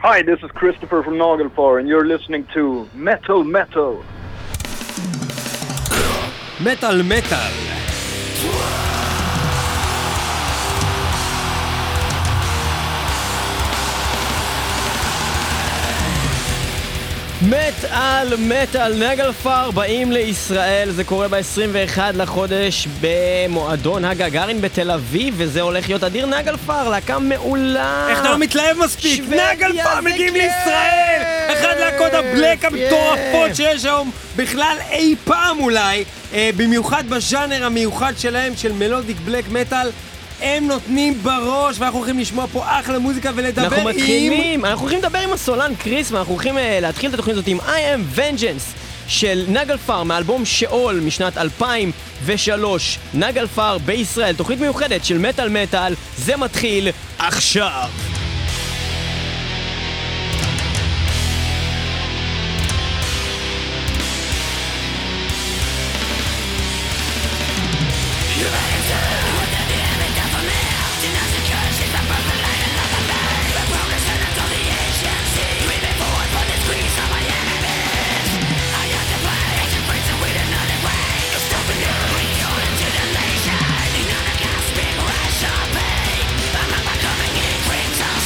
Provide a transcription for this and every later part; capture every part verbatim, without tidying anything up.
Hi, this is Christopher from Naglfar, and you're listening to Metal Metal. Metal Metal. מטאל מטאל נגלפאר באים לישראל, זה קורה ב-עשרים ואחד לחודש במועדון הגגארין בתל אביב, וזה הולך להיות אדיר. נגלפאר, להקה מעולה. איך אתה לא מתלהב מספיק? נגלפאר מגיעים לישראל, אחד להקות הבלק המטורפות שיש היום בכלל אי פעם אולי, במיוחד בז'אנר המיוחד שלהם של מלודיק בלק מטאל. הם נותנים בראש, ואנחנו הולכים לשמוע פה אחלה מוזיקה ולדבר אנחנו עם... אנחנו מתחילים, אנחנו הולכים לדבר עם הסולן קריס, ואנחנו הולכים uh, להתחיל את התוכנית הזאת עם I Am Vengeance של נגלפאר, מאלבום שאול משנת אלפיים ושלוש, נגלפאר בישראל, תוכנית מיוחדת של מטל מטל, זה מתחיל עכשיו. Bring out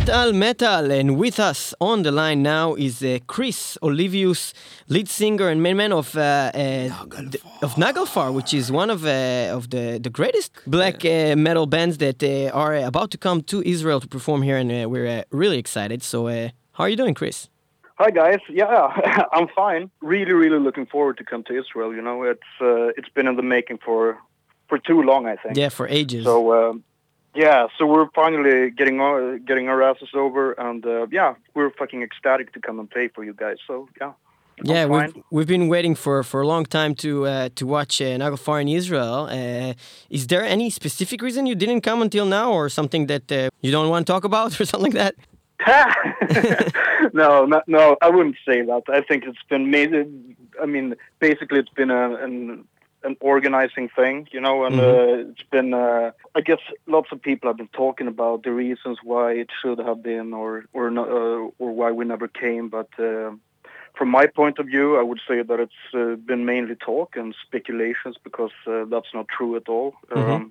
Metal, metal, and with us on the line now is uh, Kris Olivius, lead singer and main man of uh, uh, Naglfar. The, of Naglfar, which is one of uh, of the, the greatest black uh, metal bands that uh, are about to come to Israel to perform here, and uh, we're uh, really excited. So, uh, how are you doing, Kris? Hi guys, yeah, I'm fine. Really, really looking forward to come to Israel. You know, it's uh, it's been in the making for for too long, I think. Yeah, for ages. So. Um, Yeah, so we're finally getting our, getting our asses over, and uh, yeah, we're fucking ecstatic to come and play for you guys, so yeah. Yeah, we've, we've been waiting for, for a long time to uh, to watch uh, Naglfar in Israel. Uh, is there any specific reason you didn't come until now, or something that uh, you don't want to talk about, or something like that? no, no, no, I wouldn't say that. I think it's been made, I mean, basically it's been a... an, an organizing thing, you know, and mm-hmm. uh, it's been, uh, I guess, lots of people have been talking about the reasons why it should have been or or, not, uh, or why we never came, but uh, from my point of view, I would say that it's uh, been mainly talk and speculations, because uh, that's not true at all. Mm-hmm. Um,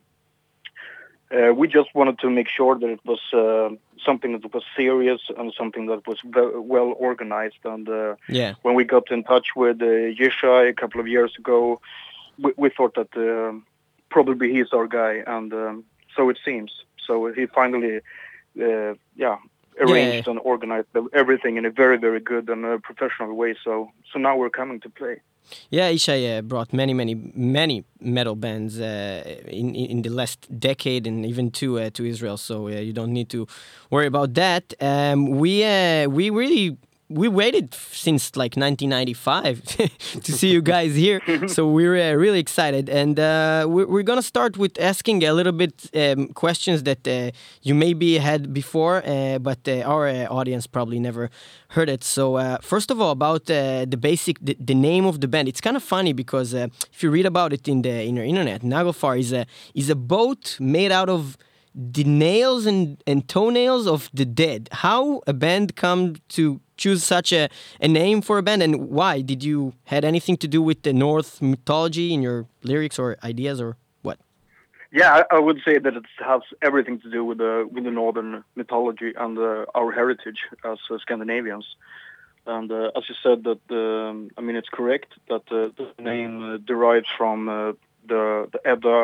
uh, we just wanted to make sure that it was uh, something that was serious and something that was ve- well organized, and uh, yeah. when we got in touch with uh, Yeshai a couple of years ago, We, we thought that uh, probably he's our guy, and um, so it seems. So he finally, uh, yeah, arranged yeah. and organized everything in a very, very good and uh, professional way. So, so now we're coming to play. Yeah, Ishai uh, brought many, many, many metal bands uh, in in the last decade, and even two uh, to Israel. So uh, you don't need to worry about that. Um, we uh, we really. We waited since like nineteen ninety-five to see you guys here, so we're uh, really excited, and uh, we're, we're gonna start with asking a little bit um, questions that uh, you maybe had before, uh, but uh, our uh, audience probably never heard it. So uh, first of all, about uh, the basic, the, the name of the band. It's kind of funny because uh, if you read about it in the in your internet, Naglfar is a is a boat made out of the nails and, and toenails of the dead. How a band come to choose such a, a name for a band, and why? Did you had anything to do with the Norse mythology in your lyrics or ideas or what? Yeah, I, I would say that it has everything to do with the with the northern mythology and uh, our heritage as uh, Scandinavians. And uh, as you said, that um, I mean it's correct that uh, the name uh, derives from uh, the the Edda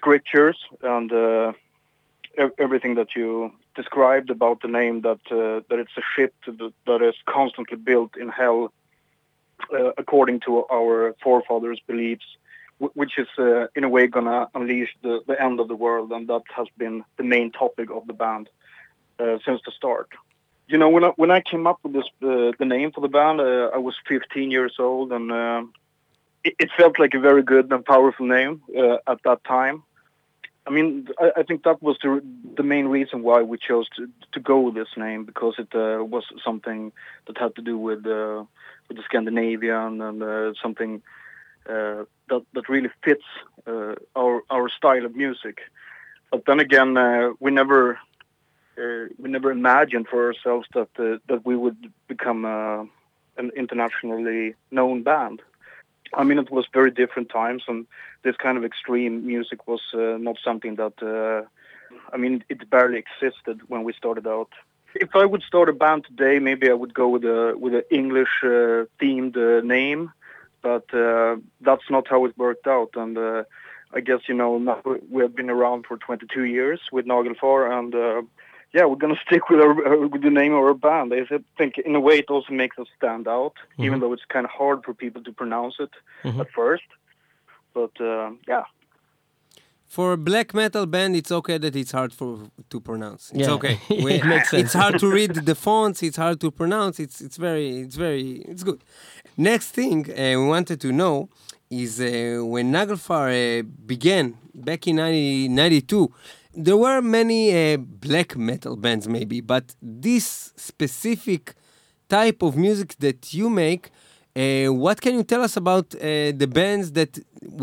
scriptures and uh, everything that you described about the name, that uh, that it's a ship that, that is constantly built in hell, uh, according to our forefathers' beliefs, w- which is uh, in a way gonna unleash the, the end of the world, and that has been the main topic of the band uh, since the start. You know, when I, when I came up with this uh, the name for the band, uh, I was fifteen years old, and uh, it, it felt like a very good and powerful name uh, at that time. I mean, I think that was the, the main reason why we chose to, to go with this name, because it uh, was something that had to do with, uh, with the Scandinavian and uh, something uh, that that really fits uh, our our style of music. But then again, uh, we never uh, we never imagined for ourselves that uh, that we would become uh, an internationally known band. I mean, it was very different times, and this kind of extreme music was uh, not something that, uh, I mean, it barely existed when we started out. If I would start a band today, maybe I would go with a with an English-themed uh, uh, name, but uh, that's not how it worked out. And uh, I guess, you know, now we have been around for twenty-two years with Naglfar, and uh, yeah, we're going to stick with, our, uh, with the name of our band. I think, in a way, it also makes us stand out, mm-hmm. even though it's kind of hard for people to pronounce it mm-hmm. at first. But, uh, yeah. For a black metal band, it's okay that it's hard for to pronounce. It's yeah. okay. We, it makes sense. It's hard to read the fonts. It's hard to pronounce. It's it's very, it's very, it's good. Next thing uh, we wanted to know is uh, when Naglfar uh, began back in nineteen ninety-two, there were many uh, black metal bands, maybe, but this specific type of music that you make, uh, what can you tell us about uh, the bands that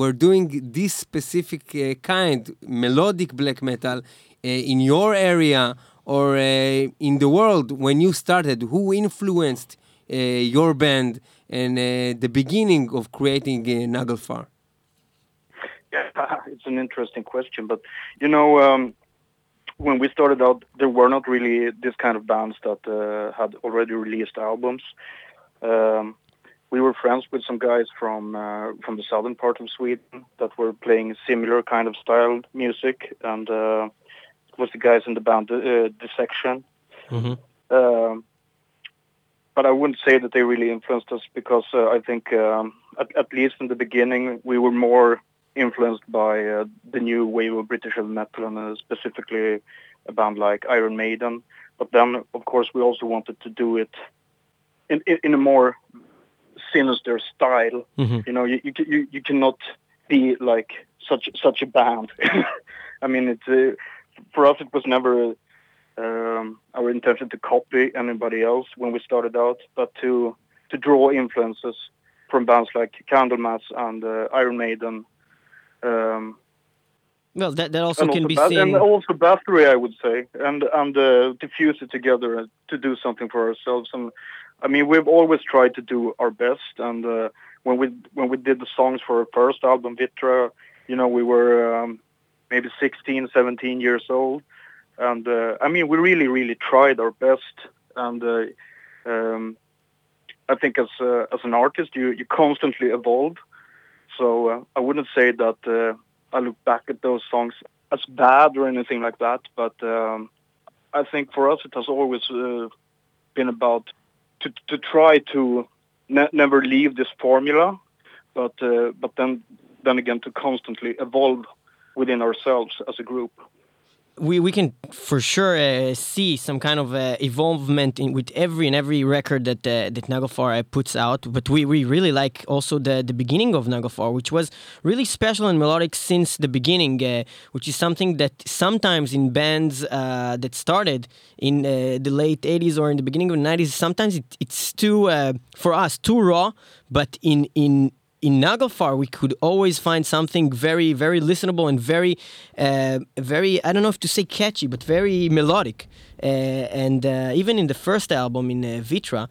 were doing this specific uh, kind, melodic black metal, uh, in your area or uh, in the world when you started? Who influenced uh, your band and uh, the beginning of creating uh, Naglfar? It's an interesting question, but you know, um, when we started out, there were not really this kind of bands that uh, had already released albums. Um, we were friends with some guys from uh, from the southern part of Sweden that were playing similar kind of style music, and uh, it was the guys in the band uh, Dissection. Mm-hmm. Um, but I wouldn't say that they really influenced us, because uh, I think um, at, at least in the beginning we were more influenced by uh, the new wave of British heavy metal, and uh, specifically a band like Iron Maiden. But then, of course, we also wanted to do it in, in, in a more sinister style. Mm-hmm. You know, you, you you you cannot be like such such a band. I mean, it's uh, for us it was never um, our intention to copy anybody else when we started out, but to to draw influences from bands like Candlemass and uh, Iron Maiden. Um, well, that that also can also be ba- seen, and also Battery, I would say, and and uh, diffuse it together to do something for ourselves. And I mean, we've always tried to do our best. And uh, when we when we did the songs for our first album, Vitra, you know, we were um, maybe sixteen, seventeen years old, and uh, I mean, we really, really tried our best. And uh, um, I think as uh, as an artist, you you constantly evolve. So uh, I wouldn't say that uh, I look back at those songs as bad or anything like that. But um, I think for us it has always uh, been about to to try to ne- never leave this formula, but uh, but then then again to constantly evolve within ourselves as a group. We we can for sure uh, see some kind of uh, evolvement in, with every and every record that uh, that Naglfar uh, puts out. But we, we really like also the, the beginning of Naglfar, which was really special and melodic since the beginning, uh, which is something that sometimes in bands uh, that started in uh, the late eighties or in the beginning of the nineties, sometimes it, it's too uh, for us too raw. But in in In Naglfar, we could always find something very, very listenable and very, uh, very, I don't know if to say catchy, but very melodic. Uh, and uh, even in the first album, in uh, Vitra, uh,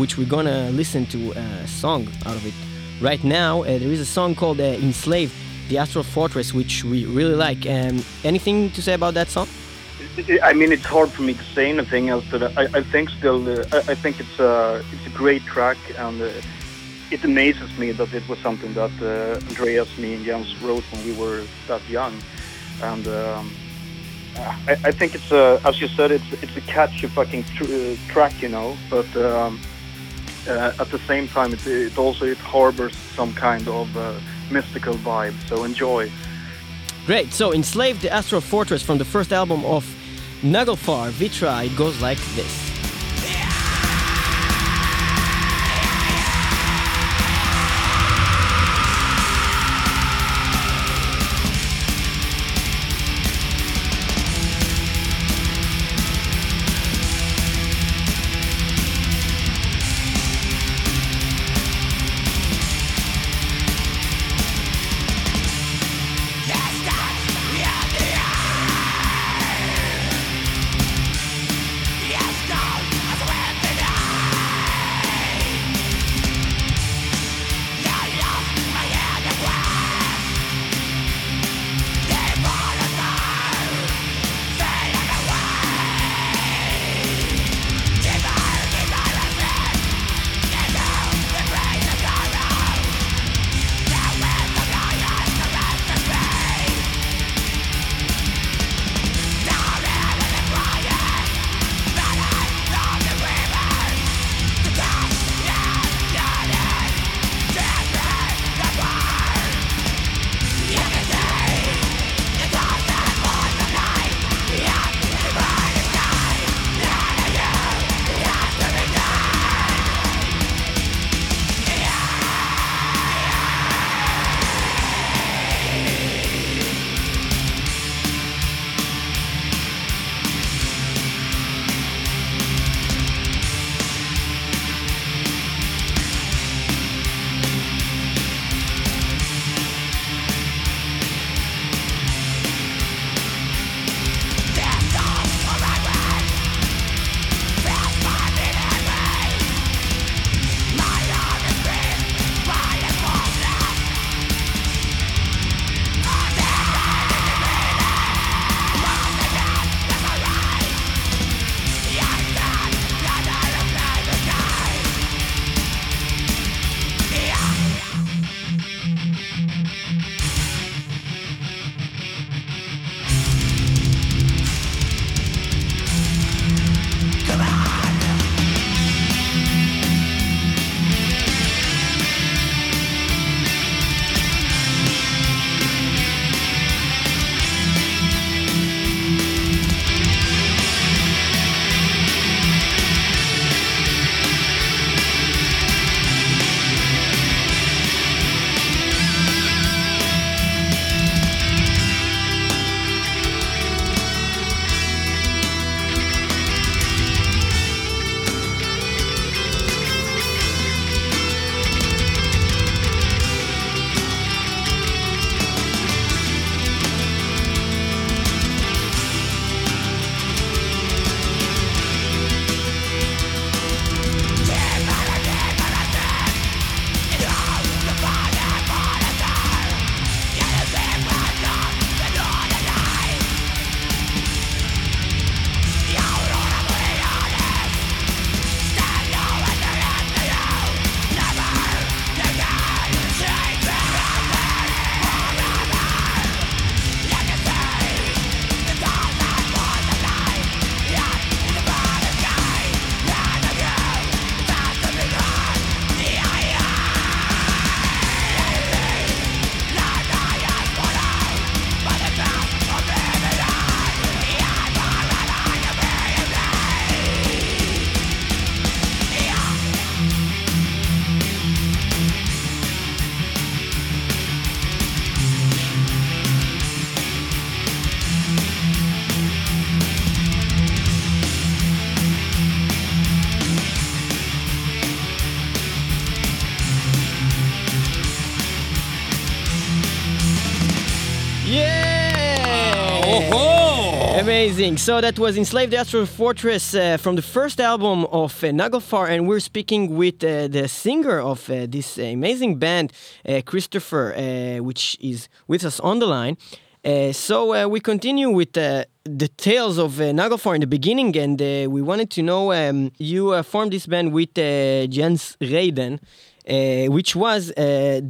which we're going to listen to a song out of it right now, uh, there is a song called uh, Enslave the Astral Fortress, which we really like. Um, anything to say about that song? I mean, it's hard for me to say anything else, but I, I think still, uh, I, I think it's, uh, it's a great track, and Uh, it amazes me that it was something that uh, Andreas, me and Jens wrote when we were that young. And um, I, I think it's, a, as you said, it's it's a catchy fucking tr- track, you know, but um, uh, at the same time, it, it also it harbors some kind of uh, mystical vibe, so enjoy. Great, so Enslave the Astral Fortress from the first album of Naglfar, Vitra, it goes like this. Stop! Oh-ho! Amazing. So that was Enslave the Astral Fortress uh, from the first album of uh, Naglfar, and we're speaking with uh, the singer of uh, this uh, amazing band, uh, Christopher, uh, which is with us on the line. Uh, so uh, we continue with uh, the tales of uh, Naglfar in the beginning, and uh, we wanted to know, um, you uh, formed this band with uh, Jens Reiden, uh, which was uh,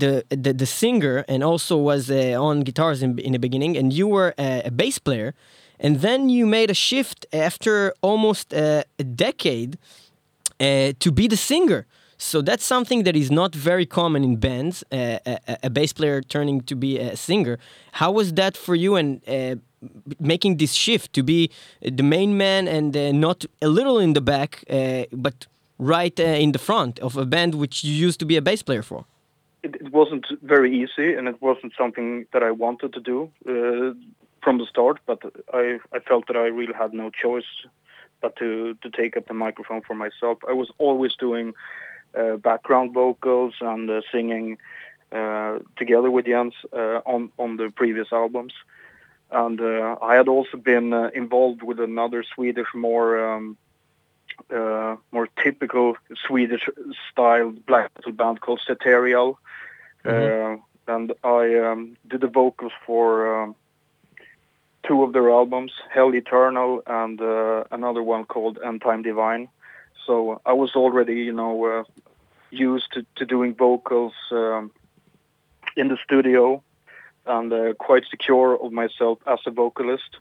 the, the the singer and also was uh, on guitars in, in the beginning, and you were uh, a bass player, and then you made a shift after almost uh, a decade uh, to be the singer. So that's something that is not very common in bands, uh, a, a bass player turning to be a singer. How was that for you, and uh, making this shift to be the main man and uh, not a little in the back, uh, but right uh, in the front of a band which you used to be a bass player for? It, it wasn't very easy, and it wasn't something that I wanted to do uh, from the start, but I, I felt that I really had no choice but to, to take up the microphone for myself. I was always doing... Uh, background vocals and uh, singing uh, together with Jens uh, on, on the previous albums. And uh, I had also been uh, involved with another Swedish, more um, uh, more typical Swedish-style black metal band called Setherial. Mm-hmm. Uh, and I um, did the vocals for um, two of their albums, Hell Eternal and uh, another one called End Time Divine. So I was already, you know, uh, used to, to doing vocals um, in the studio, and uh, quite secure of myself as a vocalist.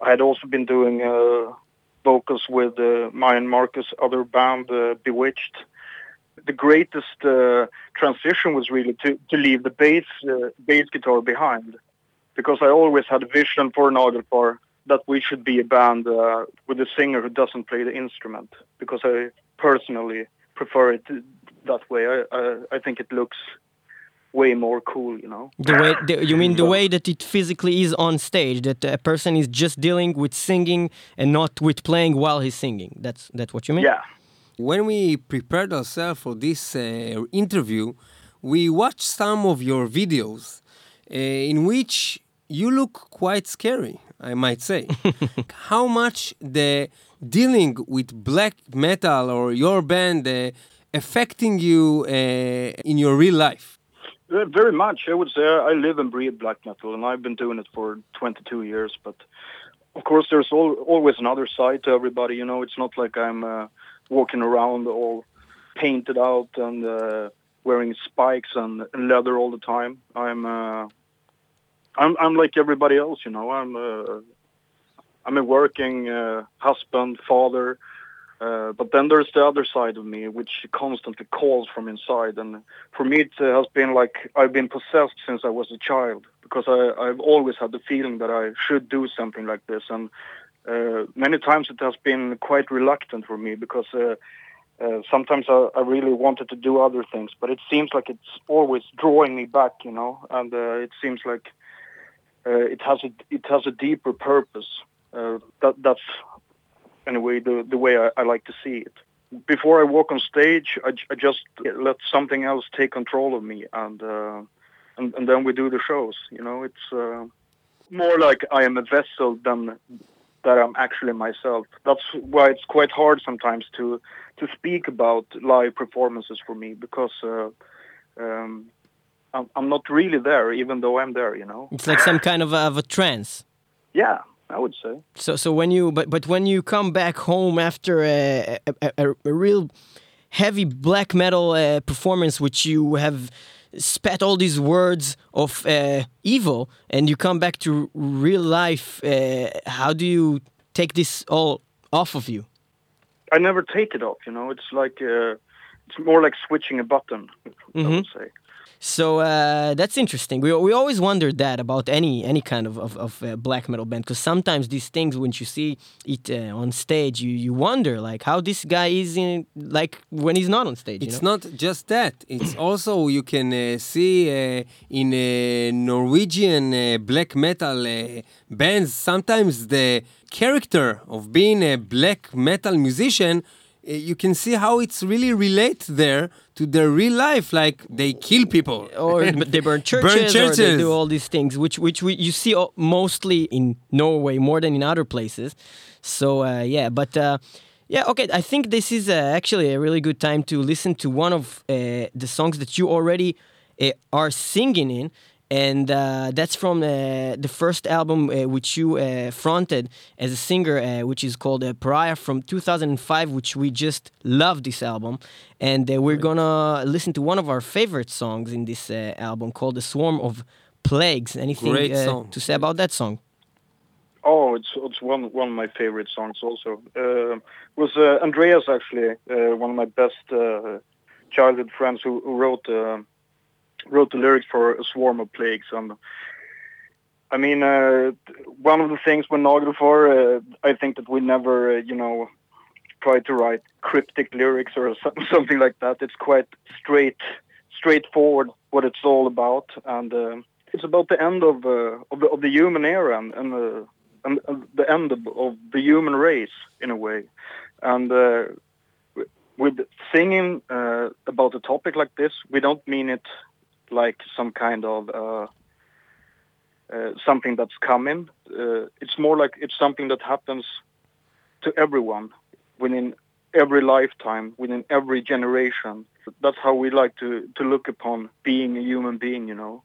I had also been doing uh, vocals with uh, my and Marcus' other band, uh, Bewitched. The greatest uh, transition was really to, to leave the bass uh, bass guitar behind, because I always had a vision for Naglfar that we should be a band uh, with a singer who doesn't play the instrument, because I personally prefer it that way. I I, I think it looks way more cool, you know. The way the, you mean the way that it physically is on stage, that a person is just dealing with singing and not with playing while he's singing. That's that's what you mean? Yeah. When we prepared ourselves for this uh, interview, we watched some of your videos uh, in which you look quite scary, I might say. How much the dealing with black metal or your band uh, affecting you uh, in your real life? Uh, very much, I would say. I live and breathe black metal, and I've been doing it for twenty-two years. But of course, there's all, always another side to everybody. You know, it's not like I'm uh, walking around all painted out and uh, wearing spikes and, and leather all the time. I'm... Uh, I'm, I'm like everybody else, you know. I'm a, I'm a working uh, husband, father, uh, but then there's the other side of me, which constantly calls from inside. And for me, it has been like I've been possessed since I was a child, because I, I've always had the feeling that I should do something like this. And uh, many times it has been quite reluctant for me, because uh, uh, sometimes I, I really wanted to do other things, but it seems like it's always drawing me back, you know. And uh, it seems like Uh, it has a it has a deeper purpose. Uh, that that's anyway the the way I, I like to see it. Before I walk on stage, I, I just let something else take control of me, and uh, and and then we do the shows. You know, it's uh, more like I am a vessel than that I'm actually myself. That's why it's quite hard sometimes to to speak about live performances for me, because. Uh, um, I'm not really there, even though I'm there, you know. It's like some kind of a, of a trance. Yeah, I would say. So, so when you but but when you come back home after a a, a, a real heavy black metal uh, performance, which you have spat all these words of uh, evil, and you come back to real life, uh, how do you take this all off of you? I never take it off, you know. It's like uh, it's more like switching a button, mm-hmm. I would say. So uh, that's interesting. We we always wondered that about any any kind of of, of uh, black metal band, because sometimes these things, when you see it uh, on stage, you, you wonder like how this guy is in like when he's not on stage. It's you know? Not just that. It's also you can uh, see uh, in uh, Norwegian uh, black metal uh, bands sometimes the character of being a black metal musician. Uh, you can see how it's really relate there to their real life, like they kill people or they burn churches, burn churches or they do all these things, which which we, you see mostly in Norway more than in other places. So uh, yeah, but uh, yeah, okay. I think this is uh, actually a really good time to listen to one of uh, the songs that you already uh, are singing in. And uh, that's from uh, the first album uh, which you uh, fronted as a singer, uh, which is called uh, Pariah from two thousand five, which we just love this album. And uh, we're going to listen to one of our favorite songs in this uh, album called The Swarm of Plagues. Anything uh, to say about that song? Oh, it's it's one, one of my favorite songs also. Uh, it was uh, Andreas, actually, uh, one of my best uh, childhood friends who, who wrote... Uh, wrote the lyrics for A Swarm of Plagues. And I mean, uh, one of the things when Naglfar, uh, I think that we never, uh, you know, try to write cryptic lyrics or something like that. It's quite straight, straightforward what it's all about. And uh, it's about the end of uh, of, the, of the human era and and, uh, and the end of, of the human race in a way. And uh, with singing uh, about a topic like this, we don't mean it like some kind of uh, uh, something that's coming. Uh, it's more like it's something that happens to everyone within every lifetime, within every generation. That's how we like to, to look upon being a human being, you know.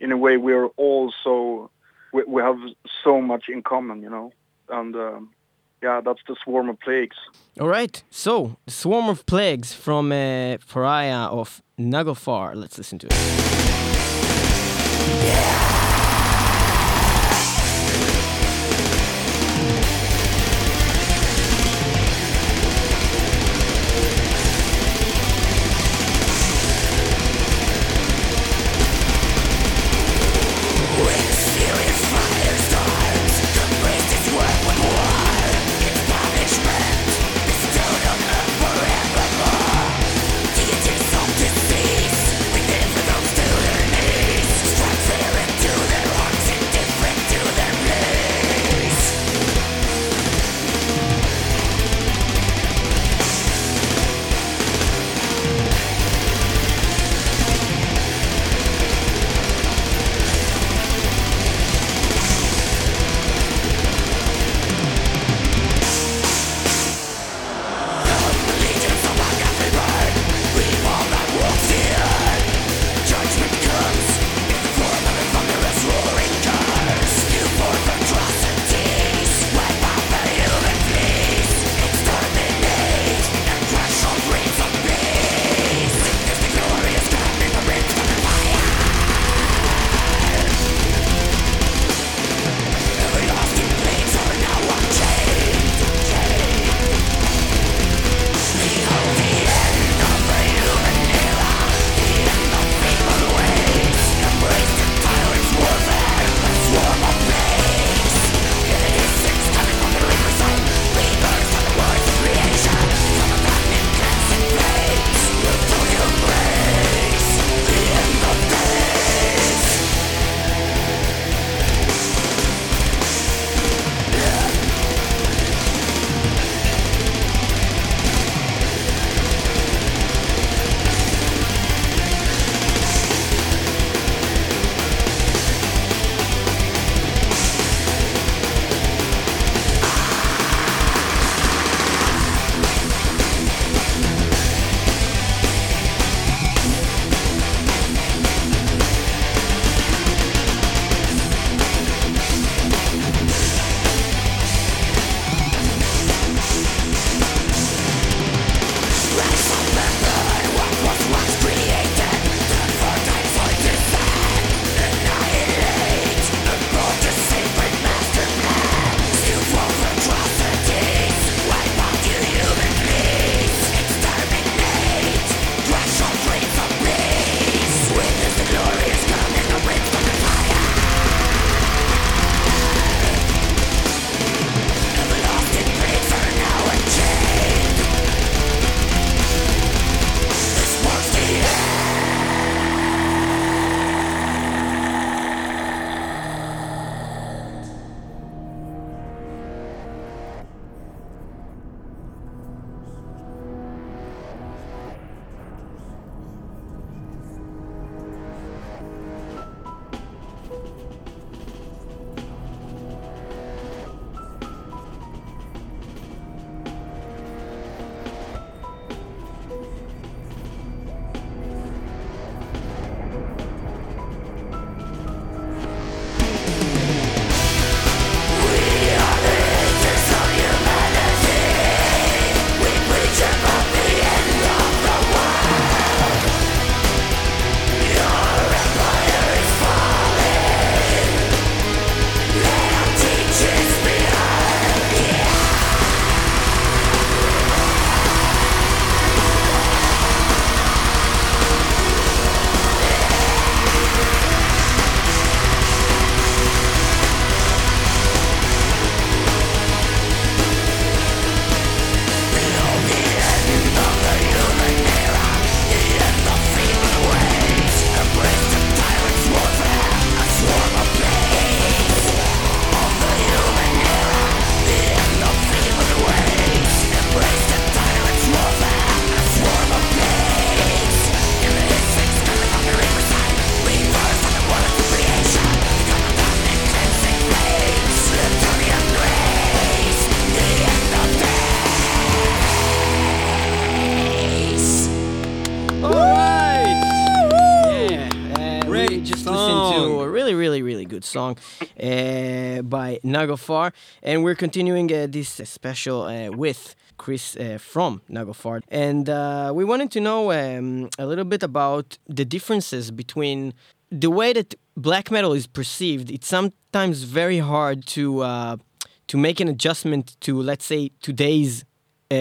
In a way, we are all so... We, we have so much in common, you know. And um, yeah, that's The Swarm of Plagues. All right. So, The Swarm of Plagues from uh, Pariah of Naglfar. Let's listen to it. Do really, really, really good song uh, by Naglfar. And we're continuing uh, this uh, special uh, with Kris uh, from Naglfar. And uh, we wanted to know um, a little bit about the differences between the way that black metal is perceived. It's sometimes very hard to uh, to make an adjustment to, let's say, today's uh,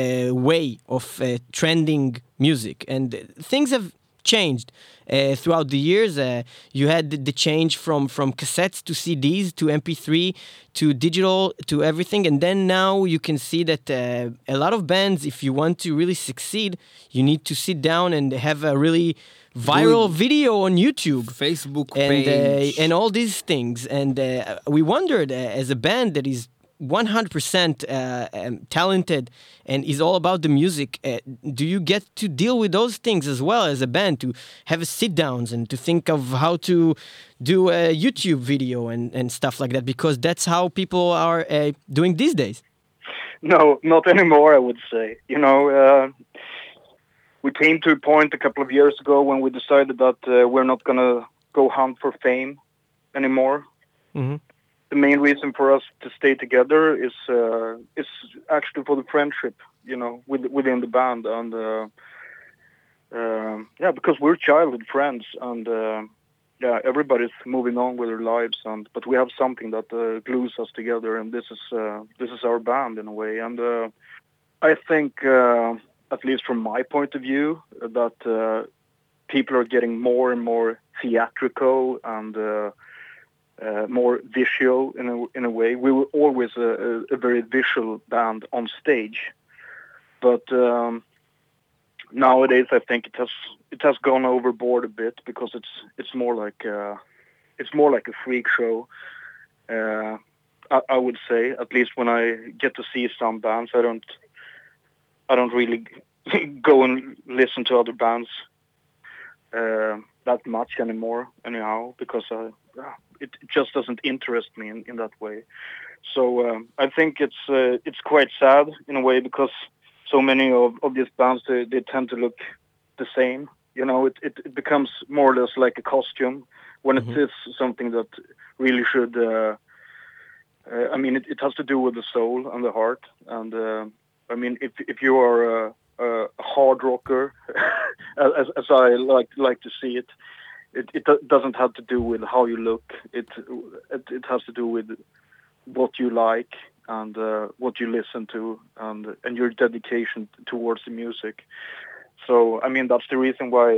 way of uh, trending music. And things have changed uh, throughout the years. Uh, you had the change from, from cassettes to C Ds to M P three to digital to everything. And then now you can see that uh, a lot of bands, if you want to really succeed, you need to sit down and have a really viral Dude. video on YouTube, Facebook and, page, uh, and all these things. And uh, we wondered, uh, as a band that is one hundred percent uh, um, talented and is all about the music, Uh, do you get to deal with those things as well as a band, to have a sit-downs and to think of how to do a YouTube video and, and stuff like that? Because that's how people are uh, doing these days. No, not anymore, I would say. You know, uh, we came to a point a couple of years ago when we decided that uh, we're not going to go hunt for fame anymore. Mm-hmm. The main reason for us to stay together is uh, is actually for the friendship, you know, with, within the band, and uh, uh, yeah, because we're childhood friends, and uh, yeah, everybody's moving on with their lives, and but we have something that uh, glues us together, and this is uh, this is our band in a way, and uh, I think, uh, at least from my point of view, that uh, people are getting more and more theatrical and Uh, Uh, more visual in a, in a way. We were always a, a, a very visual band on stage, but um, nowadays I think it has it has gone overboard a bit, because it's it's more like a, it's more like a freak show. Uh, I, I would say, at least when I get to see some bands, I don't I don't really go and listen to other bands uh, that much anymore. Anyhow, because I. Yeah, it just doesn't interest me in, in that way. So um, I think it's uh, it's quite sad in a way, because so many of, of these bands, they, they tend to look the same. You know, it, it, it becomes more or less like a costume when mm-hmm. it is something that really should, uh, uh, I mean, it, it has to do with the soul and the heart. And uh, I mean, if if you are a, a hard rocker, as, as I like like to see it, It, it doesn't have to do with how you look. It it, it has to do with what you like and uh, what you listen to, and and your dedication towards the music. So I mean, that's the reason why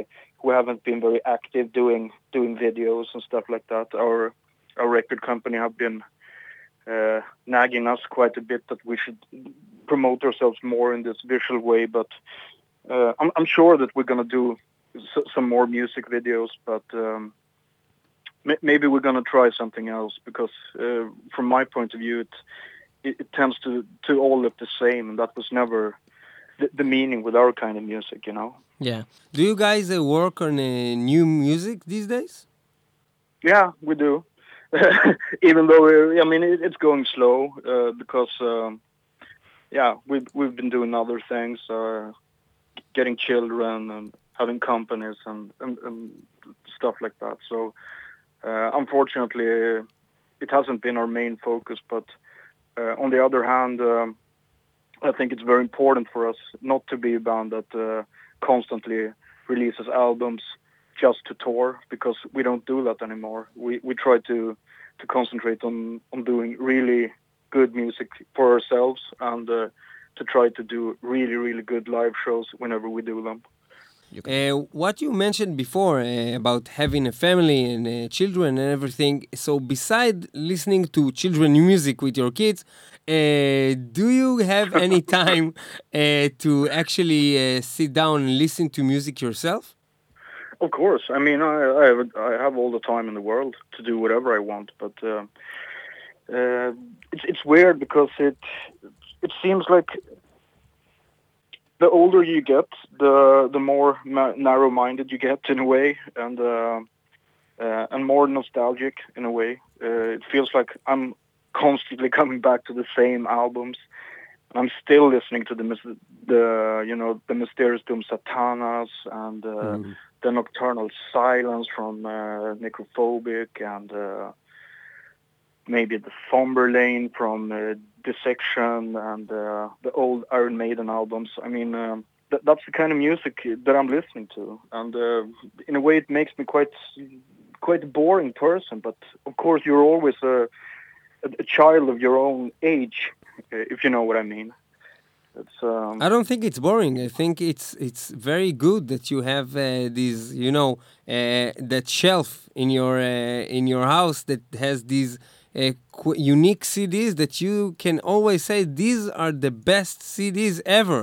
we haven't been very active doing doing videos and stuff like that. Our our record company have been uh, nagging us quite a bit that we should promote ourselves more in this visual way. But uh, I'm I'm sure that we're gonna do some more music videos, but um, maybe we're going to try something else, because uh, from my point of view, it, it, it tends to, to all look the same, and that was never the, the meaning with our kind of music, you know? Yeah. Do you guys uh, work on uh, new music these days? Yeah, we do. Even though, we're, I mean, it, it's going slow, uh, because, um, yeah, we've, we've been doing other things, uh, getting children and having companies and, and, and stuff like that. So, uh, unfortunately, it hasn't been our main focus. But uh, on the other hand, um, I think it's very important for us not to be a band that uh, constantly releases albums just to tour, because we don't do that anymore. We we try to, to concentrate on, on doing really good music for ourselves, and uh, to try to do really, really good live shows whenever we do them. Uh, what you mentioned before uh, about having a family and uh, children and everything, so beside listening to children's music with your kids, uh, do you have any time uh, to actually uh, sit down and listen to music yourself? Of course. I mean, I, I, have, I have all the time in the world to do whatever I want, but uh, uh, it's, it's weird because it it seems like the older you get, the the more ma- narrow-minded you get in a way, and uh, uh, and more nostalgic in a way. Uh, it feels like I'm constantly coming back to the same albums, and I'm still listening to the the you know the mysterious Doom Satanas and uh, mm. the Nocturnal Silence from uh, Necrophobic, and uh, maybe the Somber Lane from uh, Dissection, and uh, the old Iron Maiden albums. I mean, um, th- that's the kind of music that I'm listening to, and uh, in a way it makes me quite quite a boring person, but of course you're always a, a child of your own age, if you know what I mean. It's, um... I don't think it's boring. I think it's it's very good that you have uh, these, you know, uh, that shelf in your uh, in your house that has these uh, qu- unique C Ds that you can always say these are the best C Ds ever.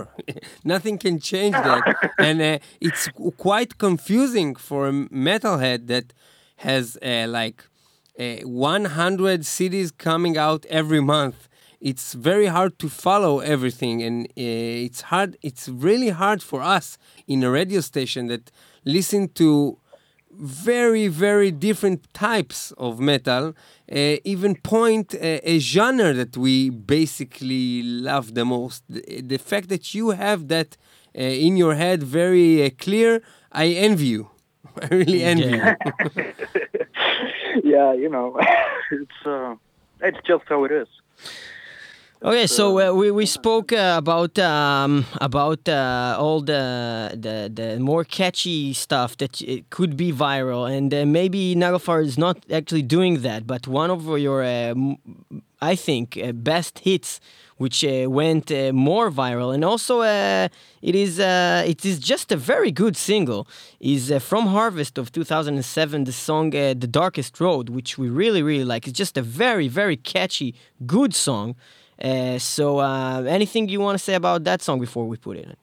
Nothing can change that, and uh, it's quite confusing for a metalhead that has uh, like uh, one hundred C Ds coming out every month. It's very hard to follow everything, and uh, it's hard. It's really hard for us in a radio station that listen to very, very different types of metal, uh, even point a, a genre that we basically love the most. The, the fact that you have that uh, in your head very uh, clear, I envy you. I really envy yeah. you. yeah, you know, it's uh, it's just how it is. Okay, so uh, we we spoke uh, about um, about uh, all the, the the more catchy stuff that it could be viral, and uh, maybe Naglfar is not actually doing that. But one of your, uh, I think, uh, best hits, which uh, went uh, more viral, and also uh, it is uh, it is just a very good single, is uh, from Harvest of two thousand seven. The song uh, "The Darkest Road," which we really really like. It's just a very very catchy, good song. Uh, so, uh, anything you want to say about that song before we put it in?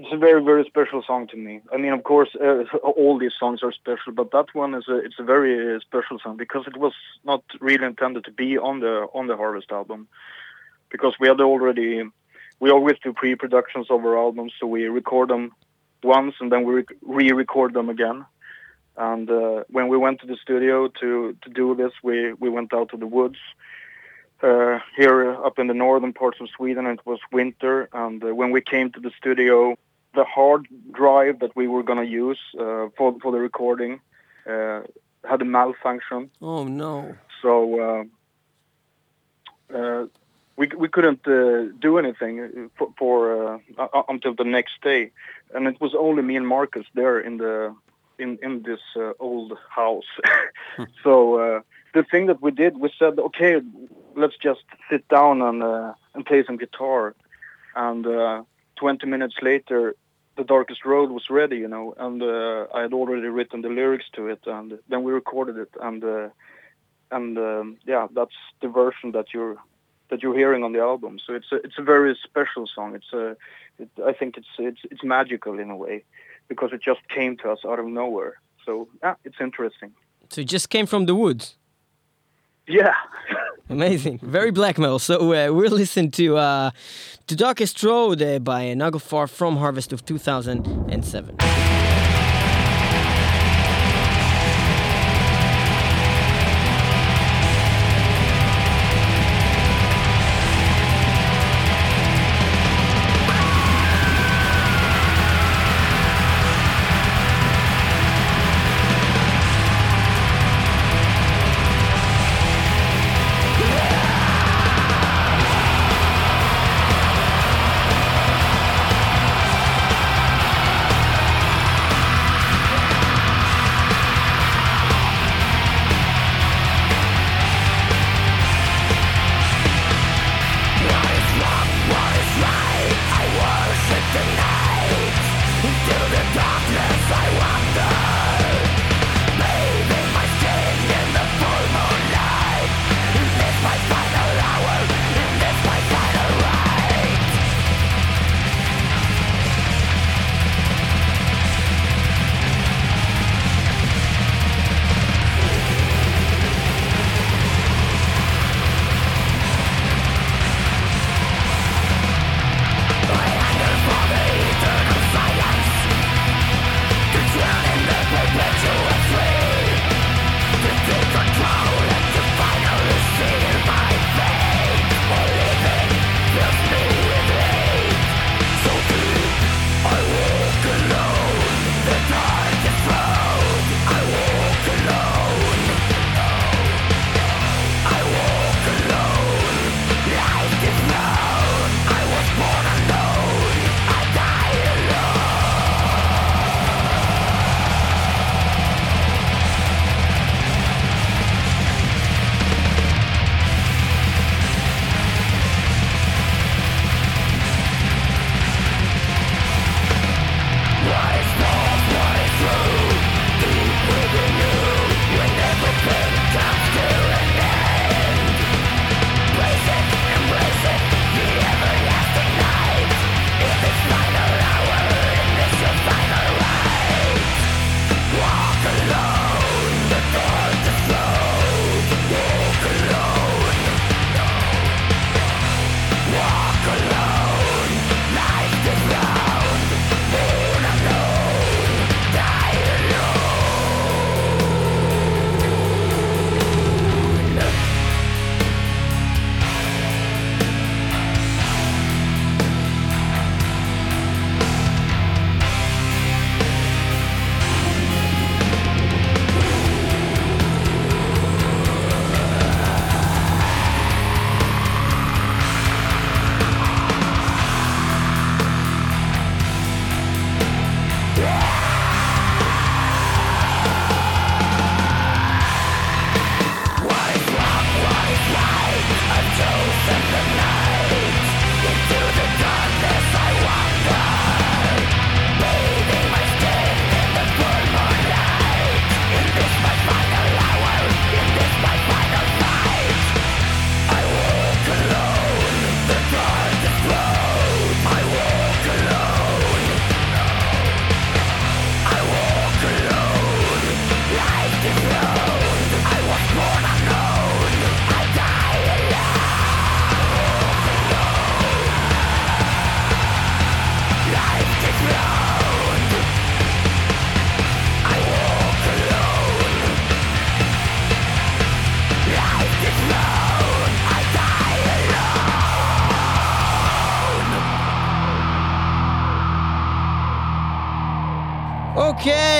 It's a very, very special song to me. I mean, of course, uh, all these songs are special, but that one is a, it's a very uh, special song because it was not really intended to be on the on the Harvest album. Because we had already, we always do pre-productions of our albums, so we record them once and then we re-record them again. And uh, when we went to the studio to, to do this, we, we went out to the woods. Uh, here up in the northern parts of Sweden, it was winter, and uh, when we came to the studio, the hard drive that we were going to use uh, for for the recording uh, had a malfunction. Oh no! So uh, uh, we we couldn't uh, do anything for, for uh, until the next day, and it was only me and Marcus there in the in in this uh, old house. so uh, the thing that we did, we said, okay, let's just sit down and uh, and play some guitar. And uh, twenty minutes later, The Darkest Road was ready, you know, and uh, I had already written the lyrics to it, and then we recorded it. And uh, and um, yeah, that's the version that you're that you're hearing on the album. So it's a, it's a very special song. It's a, it, I think it's it's it's magical in a way because it just came to us out of nowhere. So yeah, it's interesting. So it just came from the woods. Yeah. Amazing. Very black metal. So uh, we'll listen to uh, The Darkest Road uh, by Naglfar from Harvest of two thousand seven.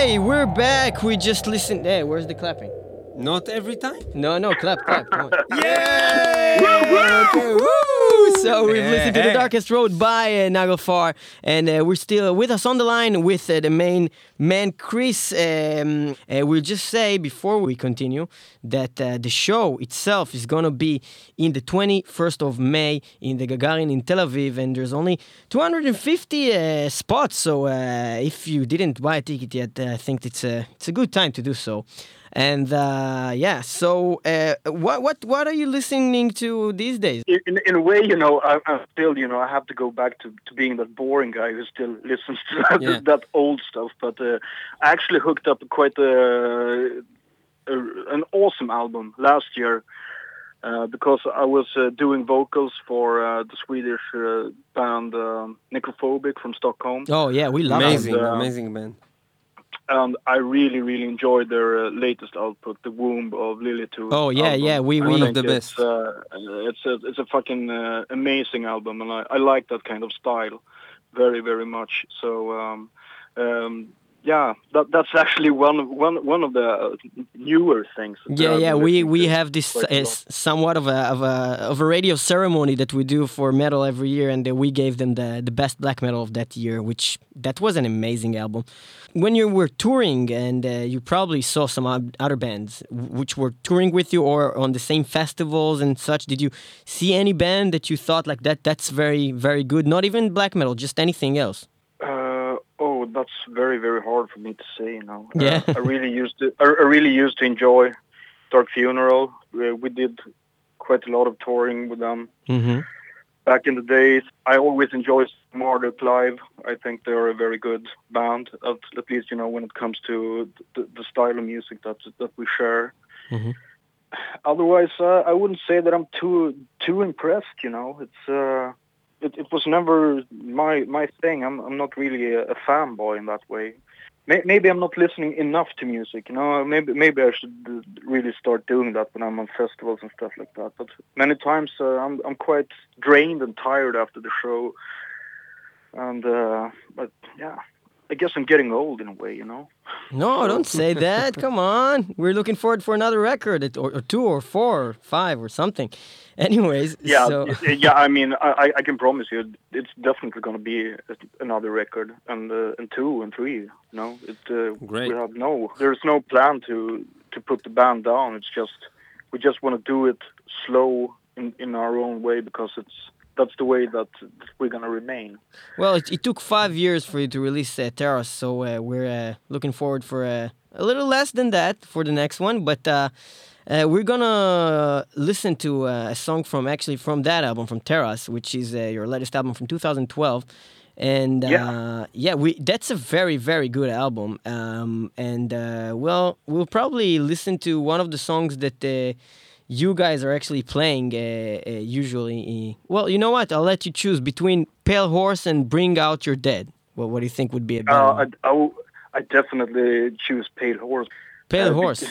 Hey, we're back. We just listened. Hey, where's the clapping? Not every time? No, no, clap, clap. Come on. Yay! Woo, woo! Okay, woo! So we've listened to The Darkest Road by uh, Naglfar, and uh, we're still with us on the line with uh, the main man, Kris. Um, uh, we'll just say, before we continue, that uh, the show itself is going to be in the twenty-first of May in the Gagarin in Tel Aviv, and there's only two hundred fifty uh, spots, so uh, if you didn't buy a ticket yet, uh, I think it's a, it's a good time to do so. And uh, yeah, so uh, what what what are you listening to these days? In in a way, you know, I, I'm still, you know, I have to go back to, to being that boring guy who still listens to that, yeah. that old stuff. But uh, I actually hooked up quite a, a an awesome album last year uh, because I was uh, doing vocals for uh, the Swedish uh, band um, Necrophobic from Stockholm. Oh yeah, we love amazing, and, uh, amazing band. And I really, really enjoyed their uh, latest output, The Womb of Lilith. Oh, yeah, album. yeah, we, we one of the it's, best. Uh, it's, a, it's a fucking uh, amazing album, and I, I like that kind of style very, very much. So, um, um, yeah, that, that's actually one, one, one of the newer things. Yeah, yeah, we, we have this uh, somewhat of a, of, a, of a radio ceremony that we do for metal every year, and we gave them the, the best black metal of that year, which that was an amazing album. When you were touring, and uh, you probably saw some other bands which were touring with you or on the same festivals and such, did you see any band that you thought like that? That's very, very good. Not even black metal, just anything else. Uh, oh, that's very, very hard for me to say. You know, yeah. uh, I really used to. I, I really used to enjoy Dark Funeral. Uh, we did quite a lot of touring with them. Mm-hmm. Back in the days, I always enjoyed Smarter Clive. I think they're a very good band, at, at least, you know, when it comes to the, the style of music that that we share. Mm-hmm. Otherwise, uh, I wouldn't say that I'm too too impressed. You know, it's uh, it, it was never my my thing. I'm I'm not really a, a fanboy in that way. Maybe I'm not listening enough to music, you know. Maybe maybe I should really start doing that when I'm on festivals and stuff like that. But many times uh, I'm I'm quite drained and tired after the show. And uh, but yeah, I guess I'm getting old in a way, you know. No, don't say that. Come on, we're looking forward for another record, or, or two, or four, or five, or something. Anyways, yeah, so. yeah. I mean, I, I can promise you, it's definitely going to be another record, and uh, and two, and three. You know, it. Uh, Great. We have no. There's no plan to to put the band down. It's just we just want to do it slow in in our own way because it's. That's the way that we're going to remain. Well, it, it took five years for you to release uh, Téras, so uh, we're uh, looking forward for uh, a little less than that for the next one, but uh, uh, we're going to listen to uh, a song from, actually, from that album, from Téras, which is uh, your latest album from two thousand twelve, and uh, yeah, yeah we, that's a very, very good album, um, and, uh, well, we'll probably listen to one of the songs that... Uh, You guys are actually playing uh, uh, usually. Well, you know what? I'll let you choose between Pale Horse and Bring Out Your Dead. Well, what do you think would be a better uh, one? I, I, I definitely choose Pale Horse. Pale uh, Horse.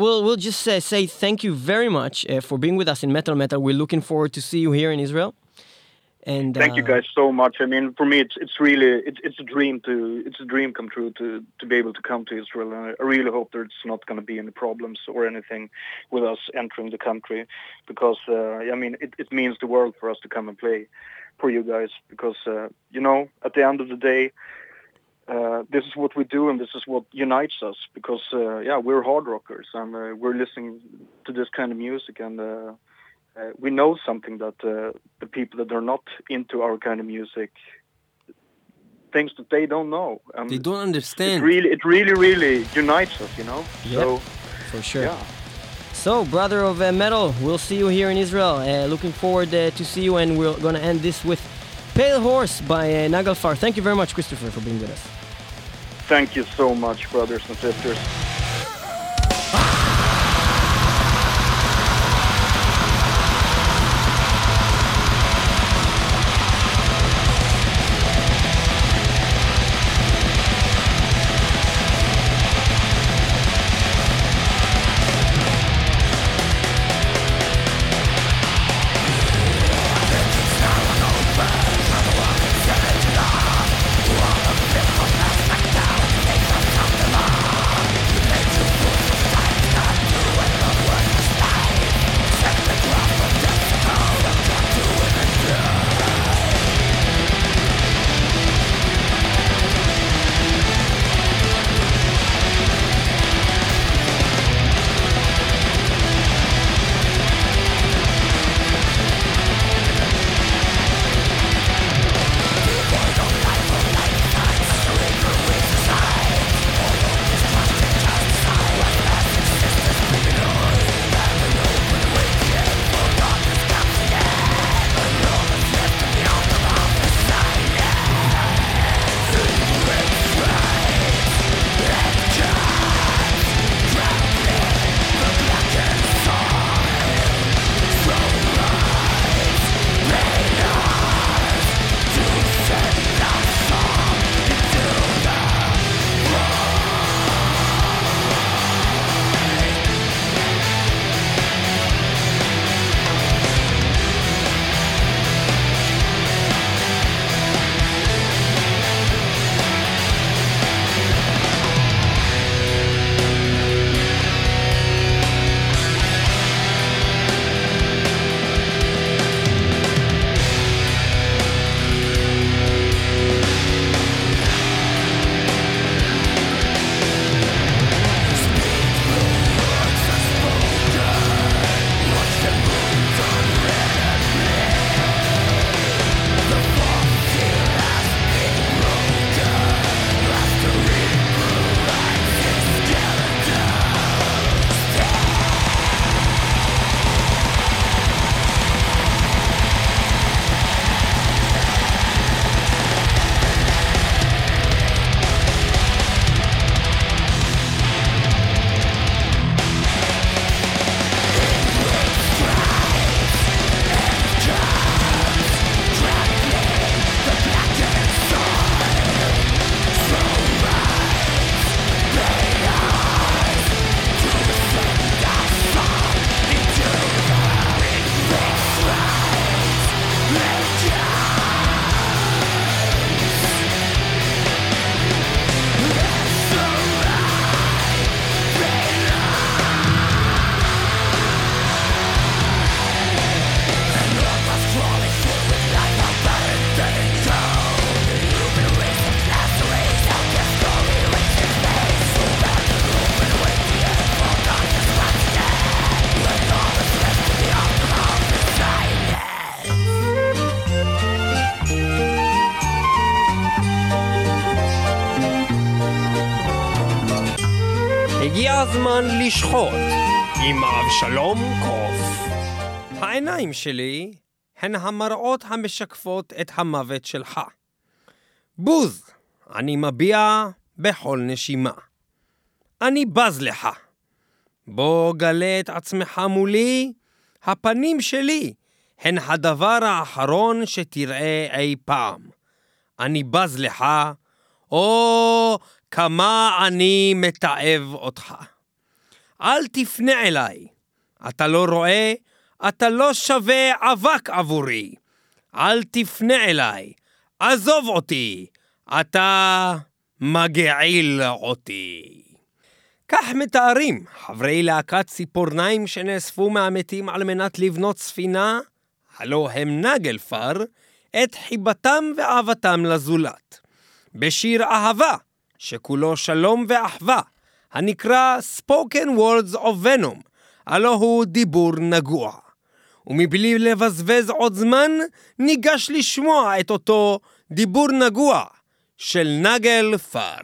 We'll, we'll just uh, say thank you very much uh, for being with us in Metal Metal. We're looking forward to see you here in Israel. And, Thank uh, you guys so much. I mean, for me, it's it's really it's it's a dream to it's a dream come true to, to be able to come to Israel. And I really hope there's not going to be any problems or anything with us entering the country, because uh, I mean, it, it means the world for us to come and play for you guys. Because uh, you know, at the end of the day, uh, this is what we do, and this is what unites us. Because uh, yeah, we're hard rockers, and uh, we're listening to this kind of music, and. Uh, Uh, we know something that uh, the people that are not into our kind of music, things that they don't know. Um, they don't understand. It really, it really, really unites us, you know? Yeah, so, for sure. Yeah. So, brother of uh, metal, we'll see you here in Israel. Uh, looking forward uh, to see you, and we're going to end this with Pale Horse by uh, Naglfar. Thank you very much, Christopher, for being with us. Thank you so much, brothers and sisters. Come on. הגיע הזמן לשחוט עם אבשלום קוף. העיניים שלי הן המראות המשקפות את המוות שלך. בוז, אני מביע בכל נשימה. אני בז לך. בוא גלה את עצמך מולי, הפנים שלי הן הדבר האחרון שתראה אי פעם. אני בז לך, או כמה אני מתעב אותך. אל תפנה אליי, אתה לא רואה, אתה לא שווה אבק עבורי. אל תפנה אליי, עזוב אותי, אתה מגעיל אותי. כך מתארים חברי להקת ציפורניים שנאספו מהמתים על מנת לבנות ספינה, הלא הם נגלפר, את חיבתם ואהבתם לזולת. בשיר אהבה, שכולו שלום ואחווה, הנקרא Spoken Words of Venom, הלא הוא דיבור נגוע. ומבלי לבזבז עוד זמן, ניגש לשמוע את אותו דיבור נגוע של נגלפר.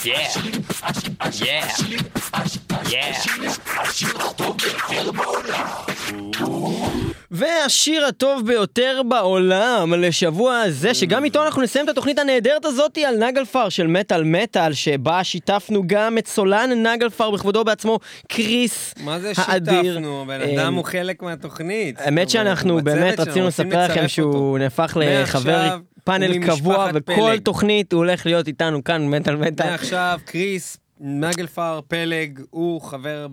Yeah. Yeah. Yeah. והשיר הטוב ביותר בעולם לשבוע הזה, שגם איתו אנחנו נסיים את התוכנית הנהדרת הזאת על נגלפר של מטל מטל, שבה שיתפנו גם את סולן נגלפר בכבודו בעצמו, קריס האדיר. מה זה שיתפנו? הבן אדם הוא חלק מהתוכנית. האמת שאנחנו באמת רצינו לספר לכם שהוא נהפך לחבר פאנל קבוע, וכל תוכנית הוא הולך להיות איתנו כאן מטל מטל. מעכשיו קריס נגלפר פלג, הוא חבר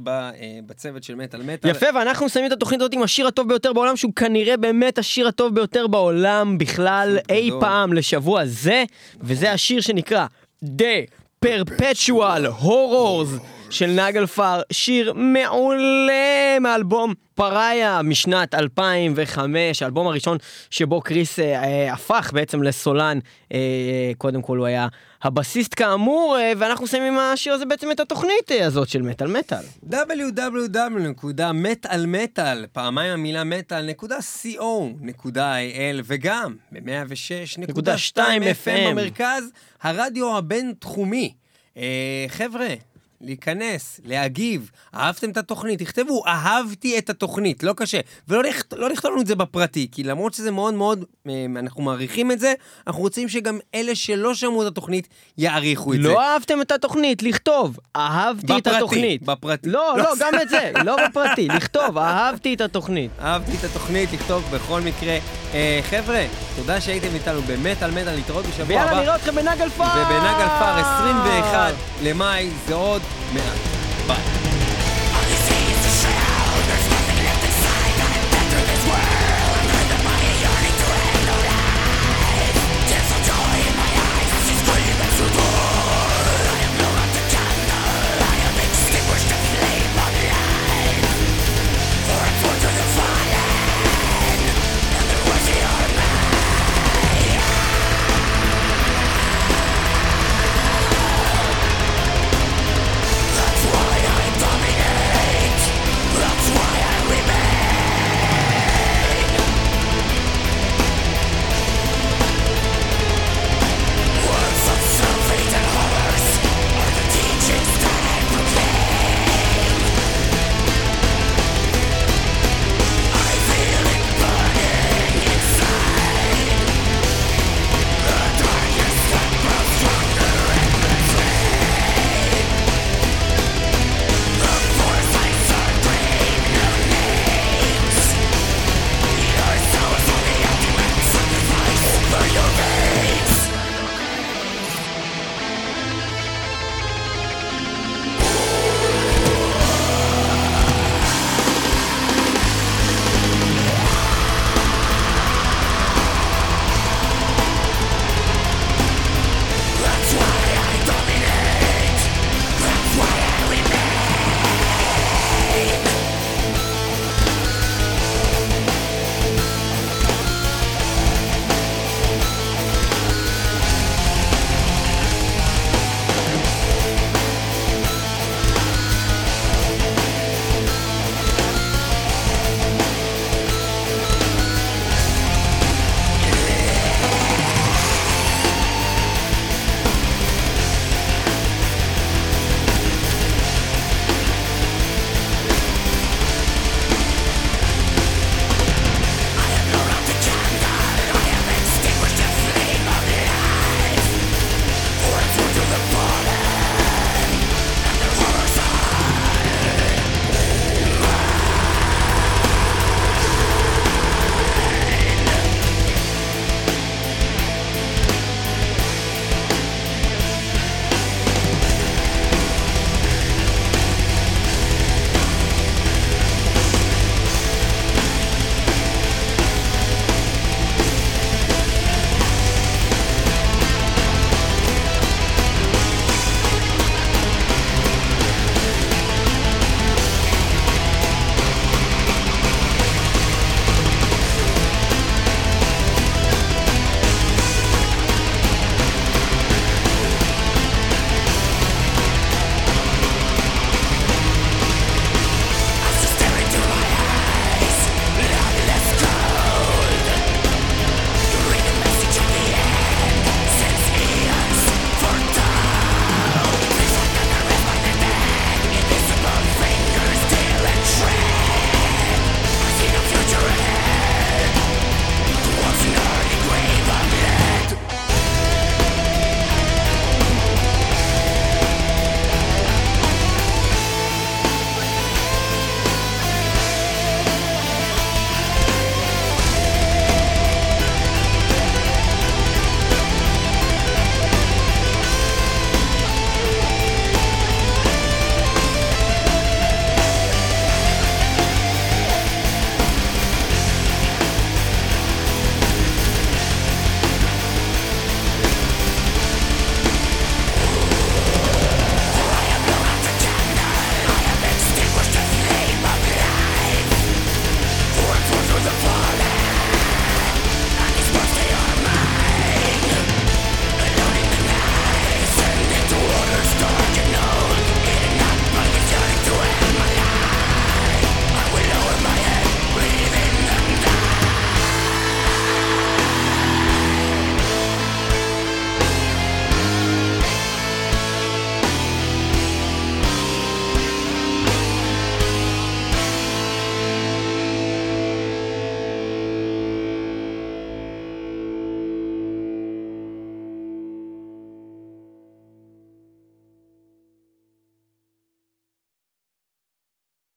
בצוות של מטל מטל. יפה, ואנחנו מסיימים את התוכנית הזאת עם השיר הטוב ביותר בעולם, שהוא כנראה באמת השיר הטוב ביותר בעולם בכלל אי פעם לשבוע זה, וזה השיר שנקרא The Perpetual Horrors של נגלפר, שיר מעולה מאלבום פריה משנת אלפיים וחמש, האלבום הראשון שבו קריס אה, אה, הפך בעצם לסולן, אה, קודם כל הוא היה הבסיסט כאמור, אה, ואנחנו שמים עם השיר הזה בעצם את התוכנית אה, הזאת של מטל מטל. דאבליו דאבליו דאבליו נקודה מטל מטל, פעמיים המילה מטל, נקודה סי או נקודה איי אל, וגם ב-מאה ושש נקודה שתיים אף אם במרכז הרדיו הבינתחומי. אה, חבר'ה, להיכנס, להגיב, אהבתם את התוכנית, תכתבו, אהבתי את התוכנית, לא קשה, ולא לכת, לא לכתוב לנו את זה בפרטי, כי למרות שזה מאוד מאוד, אנחנו מעריכים את זה, אנחנו רוצים שגם אלה שלא שמעו את התוכנית יעריכו את לא זה. לא אהבתם את התוכנית, לכתוב, אהבתי בפרטי, את התוכנית. בפרטי. לא, לא, לא גם את זה, לא בפרטי, לכתוב, אהבתי את התוכנית. אהבתי את התוכנית, לכתוב בכל מקרה. אה, חבר'ה, תודה שהייתם איתנו באמת על מטל, להתראות בשבוע הבא. ויאללה, נראה אתכם בנגלפר. ובנגלפר, עשרים ואחד למאי, זה עוד מעט. ביי.